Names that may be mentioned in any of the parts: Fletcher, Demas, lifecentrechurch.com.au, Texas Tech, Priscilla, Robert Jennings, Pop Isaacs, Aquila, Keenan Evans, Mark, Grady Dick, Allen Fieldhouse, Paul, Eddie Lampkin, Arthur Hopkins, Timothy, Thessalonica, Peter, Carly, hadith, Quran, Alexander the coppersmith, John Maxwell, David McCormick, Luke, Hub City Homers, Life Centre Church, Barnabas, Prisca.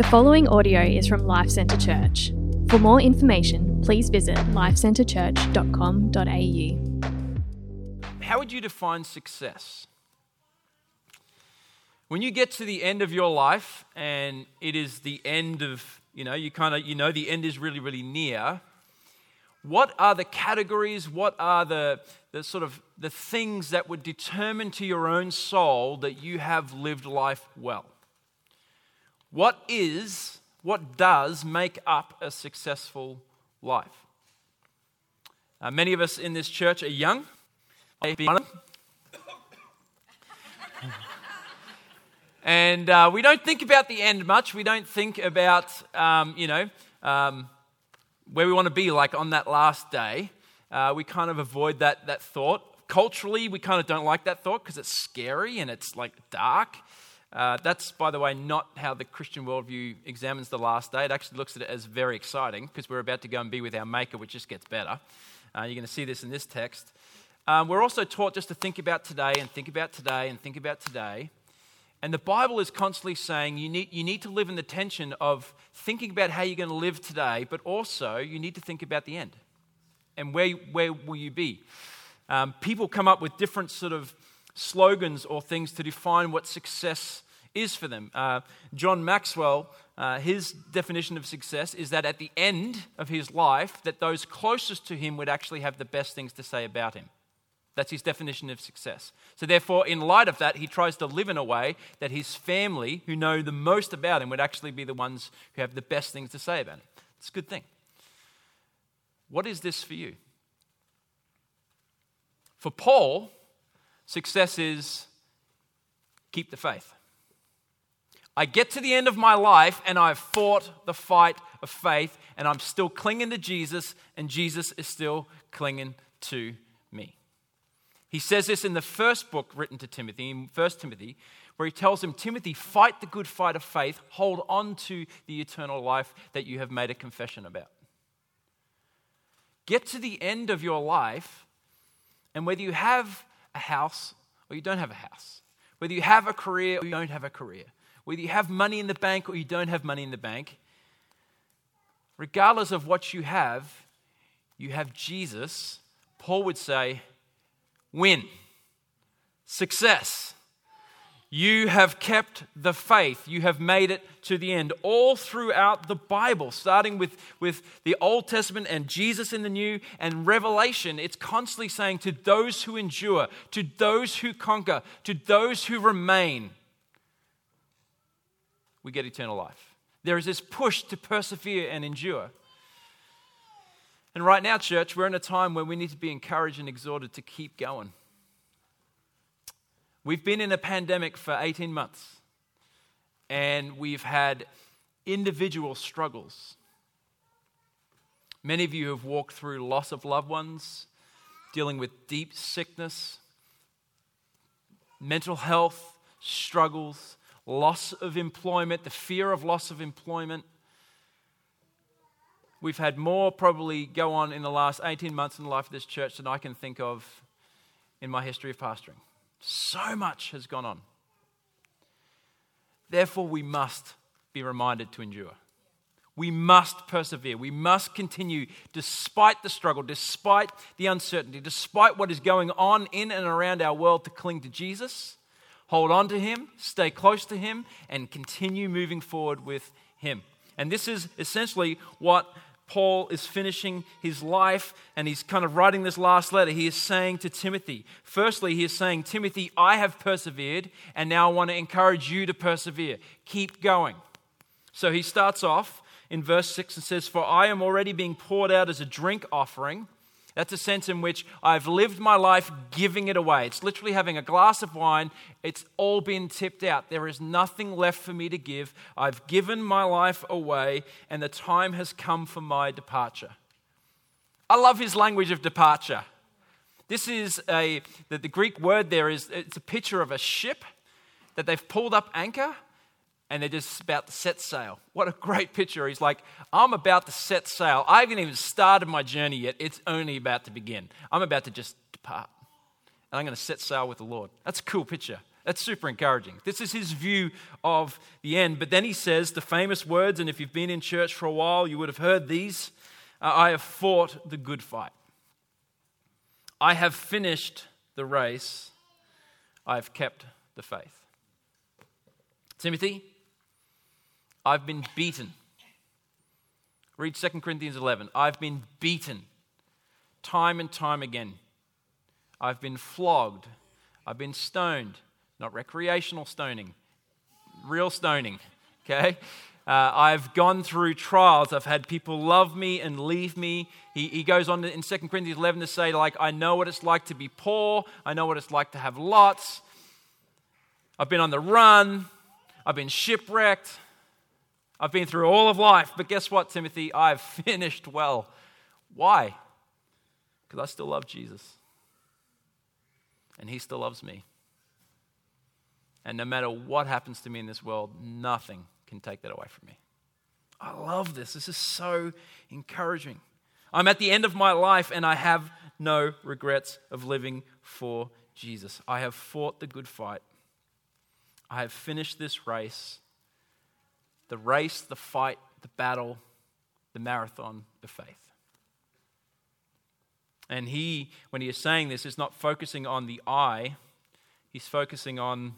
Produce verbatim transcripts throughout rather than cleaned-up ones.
The following audio is from Life Centre Church. For more information, please visit life centre church dot com dot a u. How would you define success? When you get to the end of your life, and it is the end of, you know, you kind of, you know, the end is really, really near. What are the categories? What are the, the sort of the things that would determine to your own soul that you have lived life well? What is, what does make up a successful life? Uh, many of us in this church are young. And uh, we don't think about the end much. We don't think about, um, you know... Um, where we want to be, like on that last day. Uh, we kind of avoid that that thought. Culturally, we kind of don't like that thought because it's scary and it's like dark. Uh, that's, by the way, not how the Christian worldview examines the last day. It actually looks at it as very exciting because we're about to go and be with our Maker, which just gets better. Uh, you're going to see this in this text. Um, we're also taught just to think about today and think about today and think about today. And the Bible is constantly saying you need you need to live in the tension of thinking about how you're going to live today, but also you need to think about the end and where where will you be. Um, people come up with different sort of slogans or things to define what success is for them. Uh, John Maxwell, uh, his definition of success is that at the end of his life, that those closest to him would actually have the best things to say about him. That's his definition of success. So therefore, in light of that, he tries to live in a way that his family, who know the most about him, would actually be the ones who have the best things to say about him. It's a good thing. What is this for you? For Paul, success is keep the faith. I get to the end of my life and I've fought the fight of faith and I'm still clinging to Jesus and Jesus is still clinging to me. He says this in the first book written to Timothy, in First Timothy, where he tells him, Timothy, fight the good fight of faith, hold on to the eternal life that you have made a confession about. Get to the end of your life, and whether you have a house or you don't have a house, whether you have a career or you don't have a career, whether you have money in the bank or you don't have money in the bank, regardless of what you have, you have Jesus. Paul would say, win. Success. You have kept the faith. You have made it to the end. All throughout the Bible, starting with, with the Old Testament and Jesus in the New and Revelation, it's constantly saying to those who endure, to those who conquer, to those who remain, we get eternal life. There is this push to persevere and endure. And right now, church, we're in a time where we need to be encouraged and exhorted to keep going. We've been in a pandemic for eighteen months, and we've had individual struggles. Many of you have walked through loss of loved ones, dealing with deep sickness, mental health struggles, loss of employment, the fear of loss of employment. We've had more probably go on in the last eighteen months in the life of this church than I can think of in my history of pastoring. So much has gone on. Therefore, we must be reminded to endure. We must persevere. We must continue despite the struggle, despite the uncertainty, despite what is going on in and around our world to cling to Jesus, hold on to Him, stay close to Him, and continue moving forward with Him. And this is essentially what Paul is finishing his life, and he's kind of writing this last letter. He is saying to Timothy, firstly, he is saying, Timothy, I have persevered, and now I want to encourage you to persevere. Keep going. So he starts off in verse six and says, for I am already being poured out as a drink offering. That's a sense in which I've lived my life giving it away. It's literally having a glass of wine. It's all been tipped out. There is nothing left for me to give. I've given my life away, and the time has come for my departure. I love his language of departure. This is a, the, the Greek word there is, it's a picture of a ship that they've pulled up anchor, and they're just about to set sail. What a great picture. He's like, I'm about to set sail. I haven't even started my journey yet. It's only about to begin. I'm about to just depart. And I'm going to set sail with the Lord. That's a cool picture. That's super encouraging. This is his view of the end. But then he says the famous words, and if you've been in church for a while, you would have heard these. I have fought the good fight. I have finished the race. I have kept the faith. Timothy, I've been beaten. Read Second Corinthians eleven. I've been beaten time and time again. I've been flogged. I've been stoned. Not recreational stoning, real stoning, okay? Uh, I've gone through trials. I've had people love me and leave me. He, he goes on in Second Corinthians eleven to say, like, I know what it's like to be poor. I know what it's like to have lots. I've been on the run. I've been shipwrecked. I've been through all of life. But guess what, Timothy? I've finished well. Why? Because I still love Jesus. And he still loves me. And no matter what happens to me in this world, nothing can take that away from me. I love this. This is so encouraging. I'm at the end of my life and I have no regrets of living for Jesus. I have fought the good fight. I have finished this race. The race, the fight, the battle, the marathon of faith. And he, when he is saying this, is not focusing on the I. He's focusing on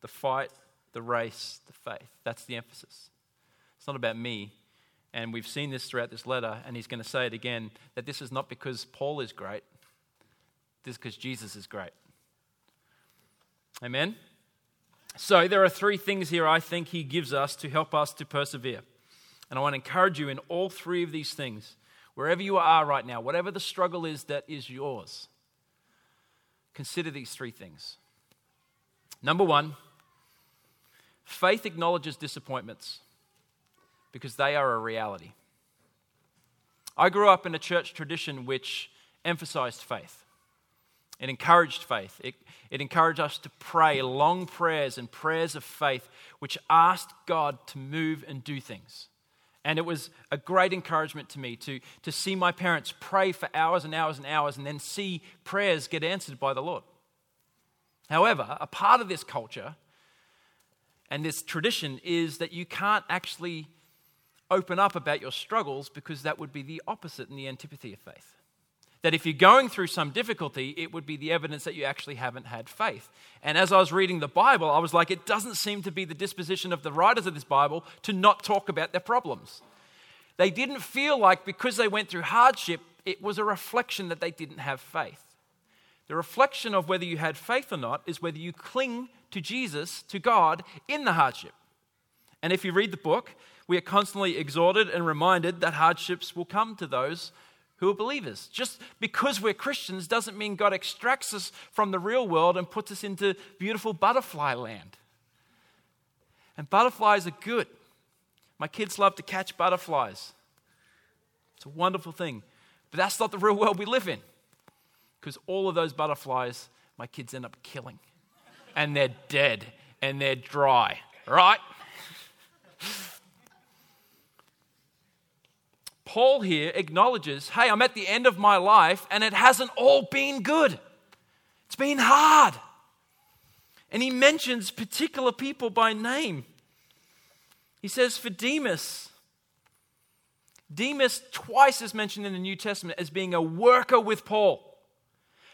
the fight, the race, the faith. That's the emphasis. It's not about me. And we've seen this throughout this letter, and he's going to say it again, that this is not because Paul is great. This is because Jesus is great. Amen? So there are three things here I think he gives us to help us to persevere. And I want to encourage you in all three of these things, wherever you are right now, whatever the struggle is that is yours, consider these three things. Number one, faith acknowledges disappointments because they are a reality. I grew up in a church tradition which emphasized faith. It encouraged faith. It, it encouraged us to pray long prayers and prayers of faith, which asked God to move and do things. And it was a great encouragement to me to, to see my parents pray for hours and hours and hours and then see prayers get answered by the Lord. However, a part of this culture and this tradition is that you can't actually open up about your struggles because that would be the opposite and the antipathy of faith. That if you're going through some difficulty, it would be the evidence that you actually haven't had faith. And as I was reading the Bible, I was like, it doesn't seem to be the disposition of the writers of this Bible to not talk about their problems. They didn't feel like because they went through hardship, it was a reflection that they didn't have faith. The reflection of whether you had faith or not is whether you cling to Jesus, to God, in the hardship. And if you read the book, we are constantly exhorted and reminded that hardships will come to those who are believers. Just because we're Christians doesn't mean God extracts us from the real world and puts us into beautiful butterfly land. And butterflies are good. My kids love to catch butterflies. It's a wonderful thing. But that's not the real world we live in. Because all of those butterflies, my kids end up killing. And they're dead. And they're dry. Right? Paul here acknowledges, hey, I'm at the end of my life and it hasn't all been good. It's been hard. And he mentions particular people by name. He says for Demas, Demas twice is mentioned in the New Testament as being a worker with Paul,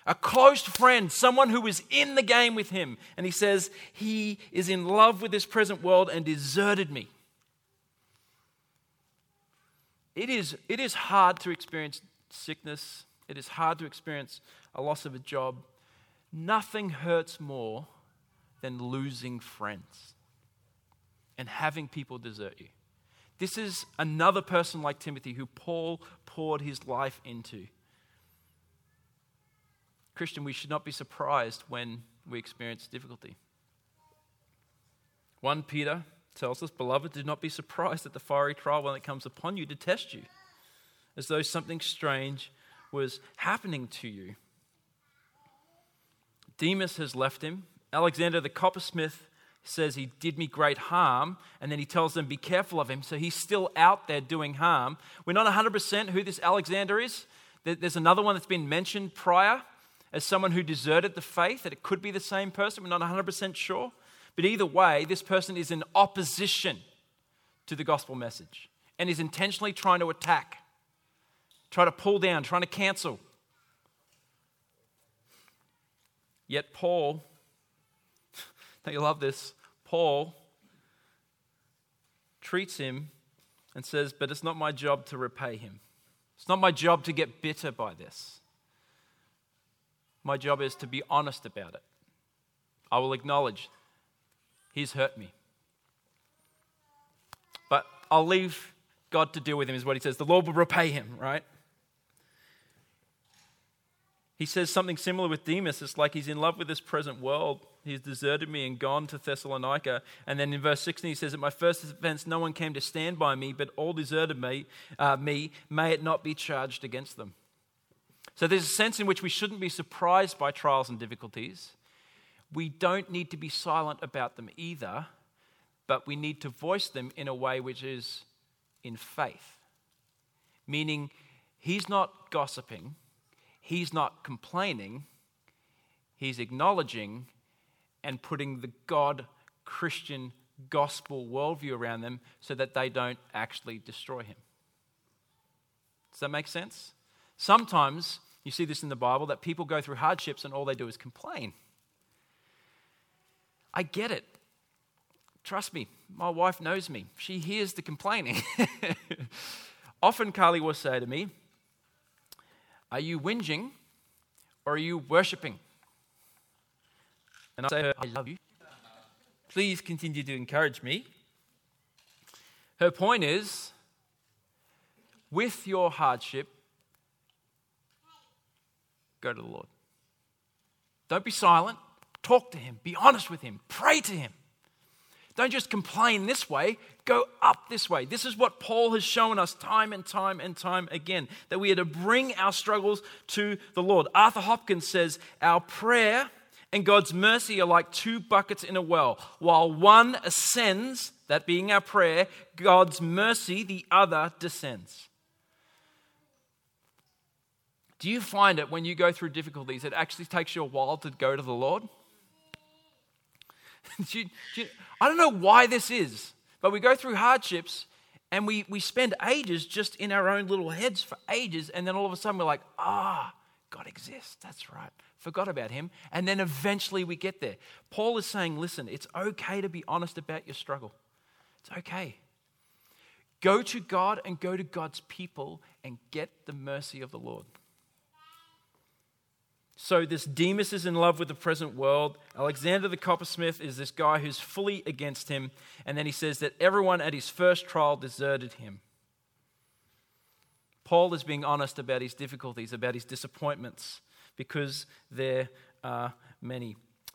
a close friend, someone who was in the game with him. And he says, he is in love with this present world and deserted me. It is, it is hard to experience sickness. It is hard to experience a loss of a job. Nothing hurts more than losing friends and having people desert you. This is another person like Timothy who Paul poured his life into. Christian, we should not be surprised when we experience difficulty. First Peter tells us, beloved, do not be surprised at the fiery trial when it comes upon you to test you, as though something strange was happening to you. Demas has left him. Alexander the coppersmith says he did me great harm, and then he tells them, be careful of him. So he's still out there doing harm. We're not one hundred percent who this Alexander is. There's another one that's been mentioned prior, as someone who deserted the faith, that it could be the same person. We're not one hundred percent sure. But either way, this person is in opposition to the gospel message and is intentionally trying to attack, try to pull down, trying to cancel. Yet Paul, don't you love this? Paul treats him and says, but it's not my job to repay him. It's not my job to get bitter by this. My job is to be honest about it. I will acknowledge he's hurt me. But I'll leave God to deal with him, is what he says. The Lord will repay him, right? He says something similar with Demas. It's like he's in love with this present world. He's deserted me and gone to Thessalonica. And then in verse sixteen, he says, at my first offense, no one came to stand by me, but all deserted me. Uh, me. May it not be charged against them. So there's a sense in which we shouldn't be surprised by trials and difficulties. We don't need to be silent about them either, but we need to voice them in a way which is in faith. Meaning, he's not gossiping, he's not complaining, he's acknowledging and putting the God, Christian, gospel worldview around them so that they don't actually destroy him. Does that make sense? Sometimes, you see this in the Bible, that people go through hardships and all they do is complain. I get it. Trust me, my wife knows me. She hears the complaining. Often Carly will say to me, are you whinging or are you worshipping? And I say to her, I love you. Please continue to encourage me. Her point is, with your hardship, go to the Lord. Don't be silent. Talk to him. Be honest with him. Pray to him. Don't just complain this way, go up this way. This is what Paul has shown us time and time and time again, that we are to bring our struggles to the Lord. Arthur Hopkins says, our prayer and God's mercy are like two buckets in a well. While one ascends, that being our prayer, God's mercy, the other, descends. Do you find it when you go through difficulties, it actually takes you a while to go to the Lord? Do you, do you, I don't know why this is, but we go through hardships and we, we spend ages just in our own little heads for ages, and then all of a sudden we're like, ah, oh, God exists, that's right, forgot about him, and then eventually we get there. Paul is saying, listen, it's okay to be honest about your struggle. It's okay. Go to God and go to God's people and get the mercy of the Lord. So this Demas is in love with the present world. Alexander the coppersmith is this guy who's fully against him. And then he says that everyone at his first trial deserted him. Paul is being honest about his difficulties, about his disappointments, because there are many.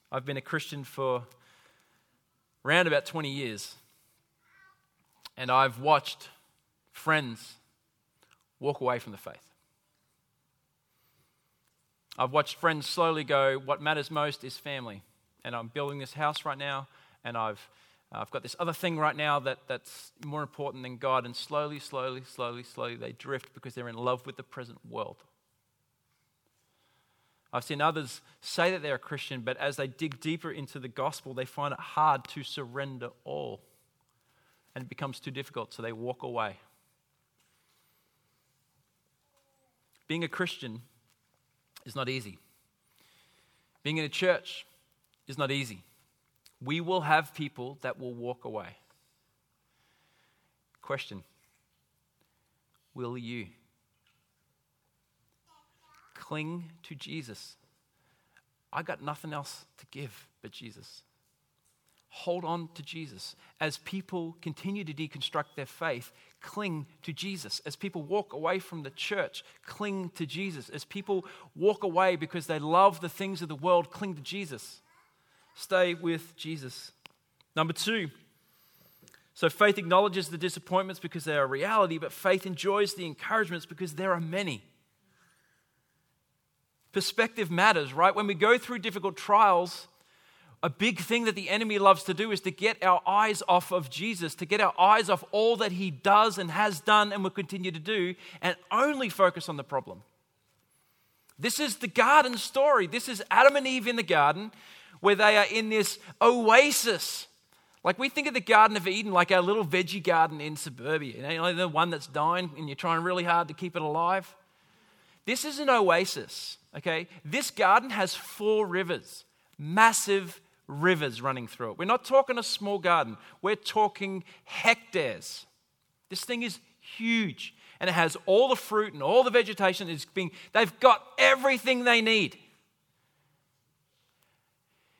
I've been a Christian for around about twenty years. And I've watched friends walk away from the faith. I've watched friends slowly go, what matters most is family. And I'm building this house right now, and I've I've got this other thing right now that, that's more important than God. And slowly, slowly, slowly, slowly, they drift because they're in love with the present world. I've seen others say that they're a Christian, but as they dig deeper into the gospel, they find it hard to surrender all. And it becomes too difficult, so they walk away. Being a Christian is not easy. Being in a church is not easy. We will have people that will walk away. Question, will you cling to Jesus? I got nothing else to give but Jesus. Hold on to Jesus. As people continue to deconstruct their faith, cling to Jesus. As people walk away from the church, cling to Jesus. As people walk away because they love the things of the world, cling to Jesus. Stay with Jesus. Number two, so faith acknowledges the disappointments because they are a reality, but faith enjoys the encouragements because there are many. Perspective matters, right? When we go through difficult trials, a big thing that the enemy loves to do is to get our eyes off of Jesus, to get our eyes off all that he does and has done and will continue to do, and only focus on the problem. This is the garden story. This is Adam and Eve in the garden where they are in this oasis. Like, we think of the Garden of Eden like our little veggie garden in suburbia. You know, the one that's dying and you're trying really hard to keep it alive. This is an oasis, okay? This garden has four rivers, massive rivers running through it. We're not talking a small garden. We're talking hectares. This thing is huge. And it has all the fruit and all the vegetation. Is being, they've got everything they need.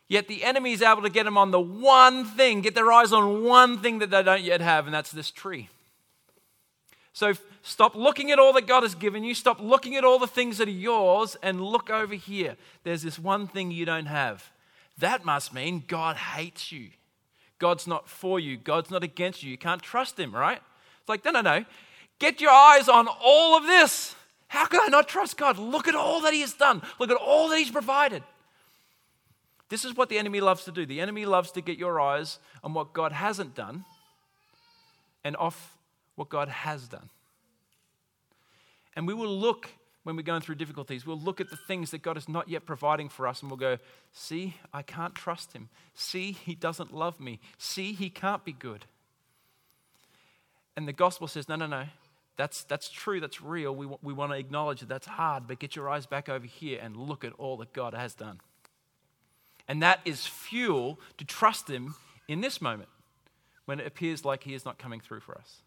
Yet the enemy is able to get them on the one thing, get their eyes on one thing that they don't yet have, and that's this tree. So stop looking at all that God has given you. Stop looking at all the things that are yours and look over here. There's this one thing you don't have. That must mean God hates you. God's not for you. God's not against you. You can't trust him, right? It's like, no, no, no. Get your eyes on all of this. How can I not trust God? Look at all that he has done. Look at all that he's provided. This is what the enemy loves to do. The enemy loves to get your eyes on what God hasn't done and off what God has done. And we will look, when we're going through difficulties, we'll look at the things that God is not yet providing for us and we'll go, see, I can't trust him. See, he doesn't love me. See, he can't be good. And the gospel says, no, no, no. That's that's true, that's real. We, we want to acknowledge that that's hard, but get your eyes back over here and look at all that God has done. And that is fuel to trust him in this moment when it appears like he is not coming through for us.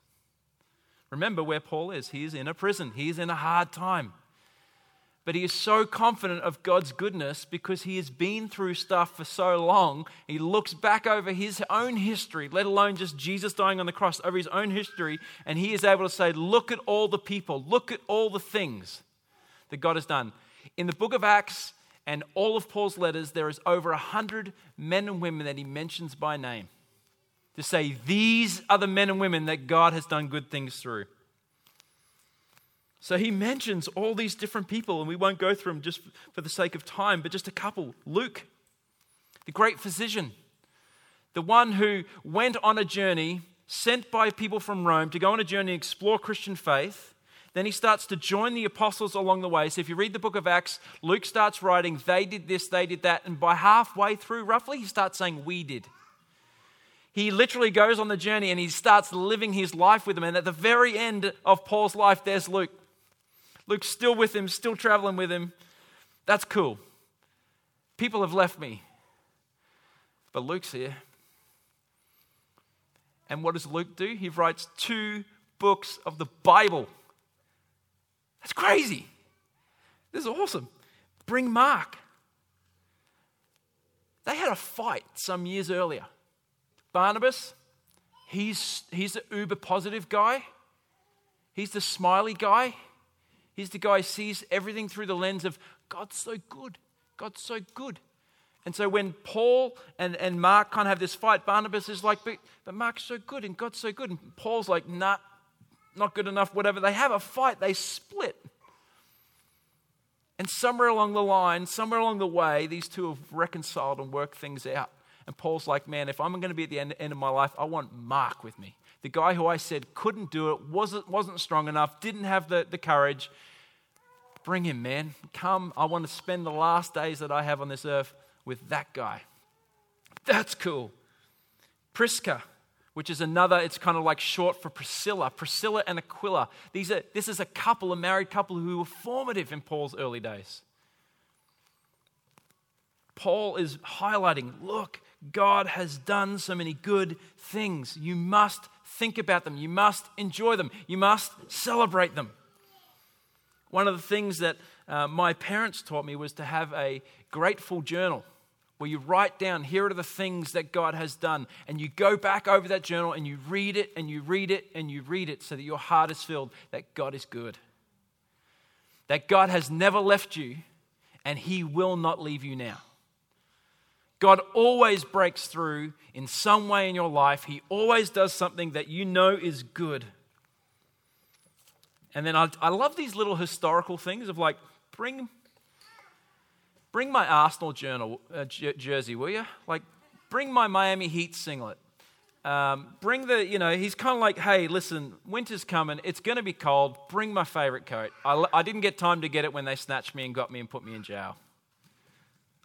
Remember where Paul is. He is in a prison. He is in a hard time. But he is so confident of God's goodness because he has been through stuff for so long. He looks back over his own history, let alone just Jesus dying on the cross, over his own history, and he is able to say, look at all the people, look at all the things that God has done. In the book of Acts, and all of Paul's letters, there is over a hundred men and women that he mentions by name to say, these are the men and women that God has done good things through. So he mentions all these different people, and we won't go through them just for the sake of time, but just a couple. Luke, the great physician, the one who went on a journey sent by people from Rome to go on a journey and explore Christian faith. Then he starts to join the apostles along the way. So if you read the book of Acts, Luke starts writing, they did this, they did that. And by halfway through, roughly, he starts saying, we did. He literally goes on the journey and he starts living his life with them. And at the very end of Paul's life, there's Luke. Luke's still with him, still traveling with him. That's cool. People have left me. But Luke's here. And what does Luke do? He writes two books of the Bible. That's crazy. This is awesome. Bring Mark. They had a fight some years earlier. Barnabas, he's he's the uber positive guy. He's the smiley guy. He's the guy who sees everything through the lens of God's so good. God's so good. And so when Paul and, and Mark kind of have this fight, Barnabas is like, but, but Mark's so good and God's so good. And Paul's like, nah. Not good enough, whatever. They have a fight. They split. And somewhere along the line, somewhere along the way, these two have reconciled and worked things out. And Paul's like, man, if I'm going to be at the end, end of my life, I want Mark with me. The guy who I said couldn't do it, wasn't, wasn't strong enough, didn't have the, the courage. Bring him, man. Come. I want to spend the last days that I have on this earth with that guy. That's cool. Prisca, which is another, it's kind of like short for Priscilla, Priscilla and Aquila. These are, this is a couple, a married couple who were formative in Paul's early days. Paul is highlighting, look, God has done so many good things. You must think about them. You must enjoy them. You must celebrate them. One of the things that uh, my parents taught me was to have a grateful journal, where you write down, here are the things that God has done. And you go back over that journal and you read it and you read it and you read it so that your heart is filled that God is good. That God has never left you and he will not leave you now. God always breaks through in some way in your life. He always does something that you know is good. And then I, I love these little historical things of like, bring... Bring my Arsenal journal, uh, jersey, will you? Like, bring my Miami Heat singlet. Um, bring the, you know, he's kind of like, hey, listen, winter's coming. It's going to be cold. Bring my favorite coat. I, I didn't get time to get it when they snatched me and got me and put me in jail.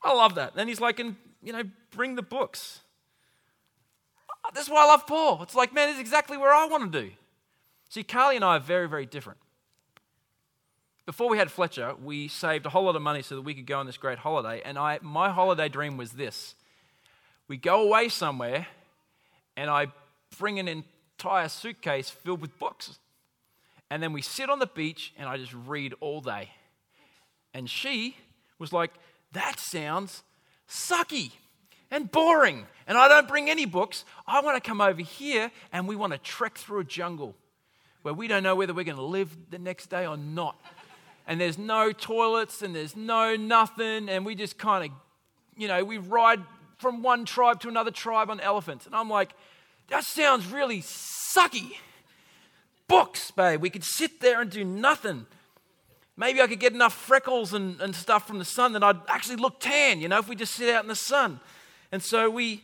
I love that. Then he's like, and you know, bring the books. This is why I love Paul. It's like, man, this is exactly where I want to do. See, Carly and I are very, very different. Before we had Fletcher, we saved a whole lot of money so that we could go on this great holiday. And I, my holiday dream was this. We go away somewhere, and I bring an entire suitcase filled with books. And then we sit on the beach, and I just read all day. And she was like, that sounds sucky and boring. And I don't bring any books. I want to come over here, and we want to trek through a jungle where we don't know whether we're going to live the next day or not. And there's no toilets, and there's no nothing, and we just kind of, you know, we ride from one tribe to another tribe on elephants. And I'm like, that sounds really sucky. Books, babe. We could sit there and do nothing. Maybe I could get enough freckles and, and stuff from the sun that I'd actually look tan, you know, if we just sit out in the sun. And so we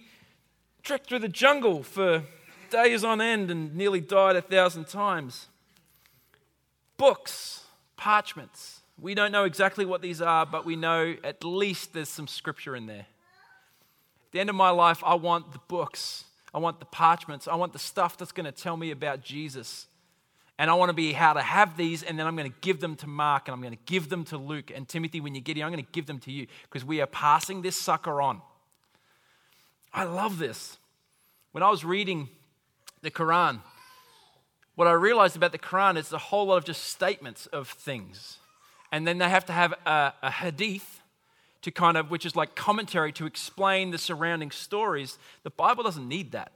trekked through the jungle for days on end and nearly died a thousand times. Books, parchments. We don't know exactly what these are, but we know at least there's some scripture in there. At the end of my life, I want the books. I want the parchments. I want the stuff that's going to tell me about Jesus. And I want to be how to have these, and then I'm going to give them to Mark, and I'm going to give them to Luke. And Timothy, when you get here, I'm going to give them to you because we are passing this sucker on. I love this. When I was reading the Quran, what I realized about the Quran is a whole lot of just statements of things. And then they have to have a, a hadith, to kind of, which is like commentary to explain the surrounding stories. The Bible doesn't need that.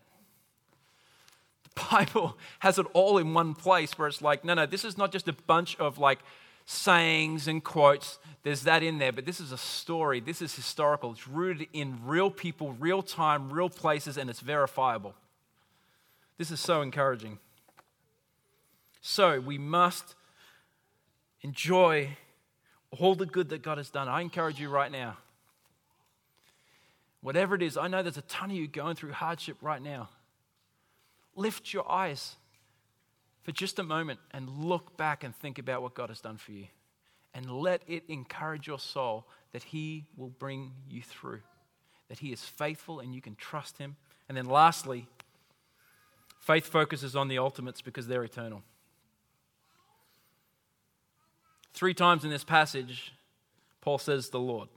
The Bible has it all in one place where it's like, no, no, this is not just a bunch of like sayings and quotes. There's that in there, but this is a story. This is historical. It's rooted in real people, real time, real places, and it's verifiable. This is so encouraging. So we must enjoy all the good that God has done. I encourage you right now. Whatever it is, I know there's a ton of you going through hardship right now. Lift your eyes for just a moment and look back and think about what God has done for you. And let it encourage your soul that He will bring you through, that He is faithful and you can trust Him. And then lastly, faith focuses on the ultimates because they're eternal. Three times in this passage, Paul says, the Lord.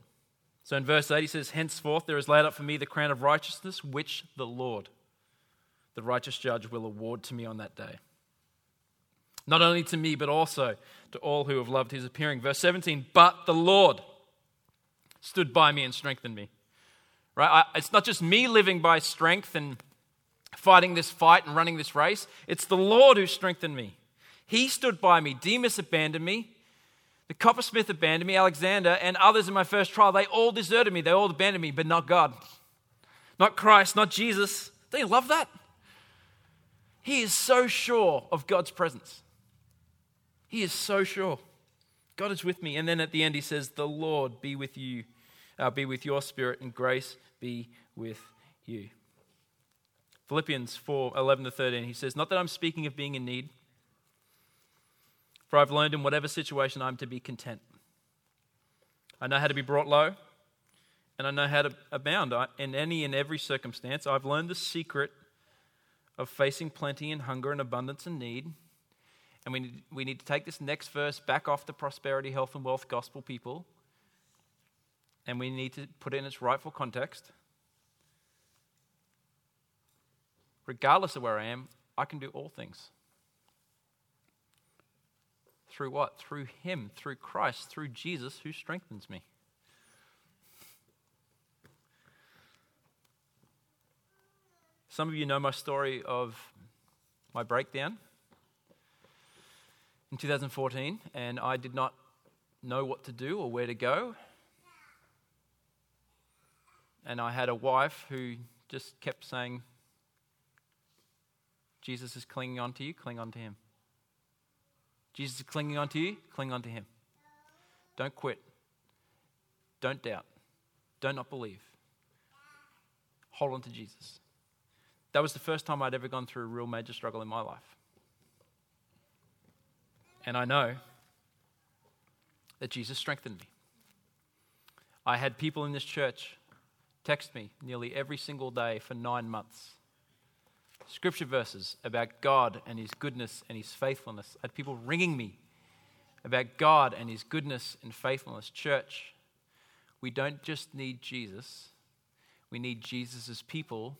So in verse eight, he says, henceforth there is laid up for me the crown of righteousness, which the Lord, the righteous judge, will award to me on that day. Not only to me, but also to all who have loved his appearing. Verse seventeen, but the Lord stood by me and strengthened me. Right? I, it's not just me living by strength and fighting this fight and running this race. It's the Lord who strengthened me. He stood by me. Demas abandoned me. The coppersmith abandoned me, Alexander, and others in my first trial. They all deserted me. They all abandoned me, but not God. Not Christ, not Jesus. Don't you love that? He is so sure of God's presence. He is so sure. God is with me. And then at the end he says, the Lord be with you, uh, be with your spirit, and grace be with you. Philippians four, eleven to thirteen, he says, not that I'm speaking of being in need, for I've learned in whatever situation I'm to be content. I know how to be brought low, and I know how to abound in any and every circumstance. I've learned the secret of facing plenty and hunger and abundance and need. And we need, we need to take this next verse back off the prosperity, health, and wealth gospel people, and we need to put it in its rightful context. Regardless of where I am, I can do all things. Through what? Through Him, through Christ, through Jesus who strengthens me. Some of you know my story of my breakdown in two thousand fourteen, and I did not know what to do or where to go. And I had a wife who just kept saying, Jesus is clinging on to you, cling on to Him. Jesus is clinging on to you, cling on to Him. Don't quit. Don't doubt. Don't not believe. Hold on to Jesus. That was the first time I'd ever gone through a real major struggle in my life. And I know that Jesus strengthened me. I had people in this church text me nearly every single day for nine months. Scripture verses about God and His goodness and His faithfulness. I had people ringing me about God and His goodness and faithfulness. Church, we don't just need Jesus. We need Jesus' people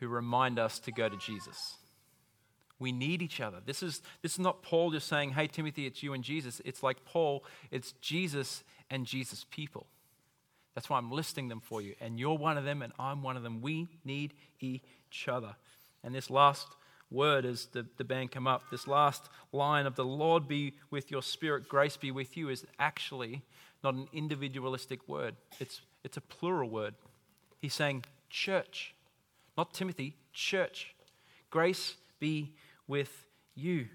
who remind us to go to Jesus. We need each other. This is this is not Paul just saying, hey, Timothy, it's you and Jesus. It's like Paul, it's Jesus and Jesus' people. That's why I'm listing them for you. And you're one of them and I'm one of them. We need each other. And this last word, as the, the band come up, this last line of the Lord be with your spirit, grace be with you, is actually not an individualistic word. It's, it's a plural word. He's saying church, not Timothy, church. Grace be with you.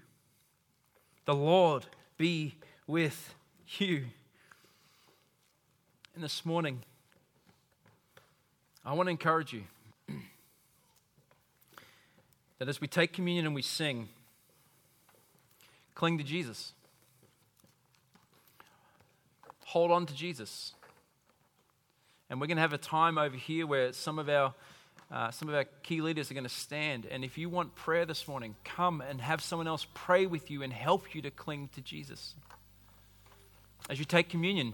The Lord be with you. And this morning, I want to encourage you that as we take communion and we sing, cling to Jesus. Hold on to Jesus. And we're going to have a time over here where some of our uh, some of our key leaders are going to stand. And if you want prayer this morning, come and have someone else pray with you and help you to cling to Jesus. As you take communion,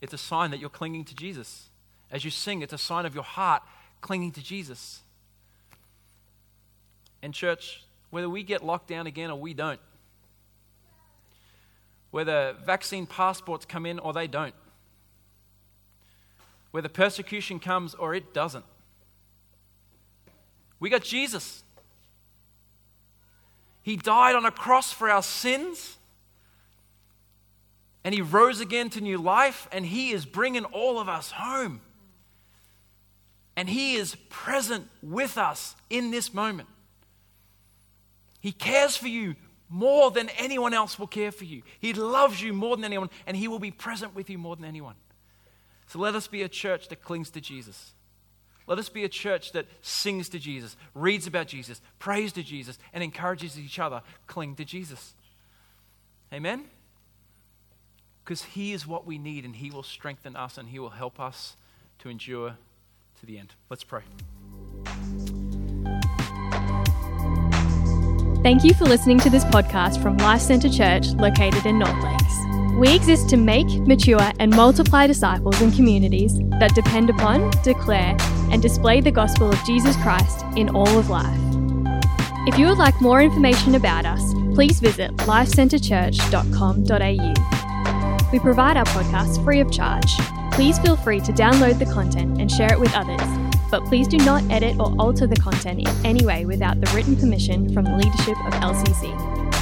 it's a sign that you're clinging to Jesus. As you sing, it's a sign of your heart clinging to Jesus. And church, whether we get locked down again or we don't, whether vaccine passports come in or they don't, whether persecution comes or it doesn't, we got Jesus. He died on a cross for our sins. And He rose again to new life, and He is bringing all of us home. And He is present with us in this moment. He cares for you more than anyone else will care for you. He loves you more than anyone, and He will be present with you more than anyone. So let us be a church that clings to Jesus. Let us be a church that sings to Jesus, reads about Jesus, prays to Jesus, and encourages each other, cling to Jesus. Amen? Because He is what we need and He will strengthen us and He will help us to endure to the end. Let's pray. Thank you for listening to this podcast from Life Centre Church located in North Lakes. We exist to make, mature and multiply disciples and communities that depend upon, declare and display the gospel of Jesus Christ in all of life. If you would like more information about us, please visit life centre church dot com dot a u. We provide our podcast free of charge. Please feel free to download the content and share it with others, but please do not edit or alter the content in any way without the written permission from the leadership of L C C.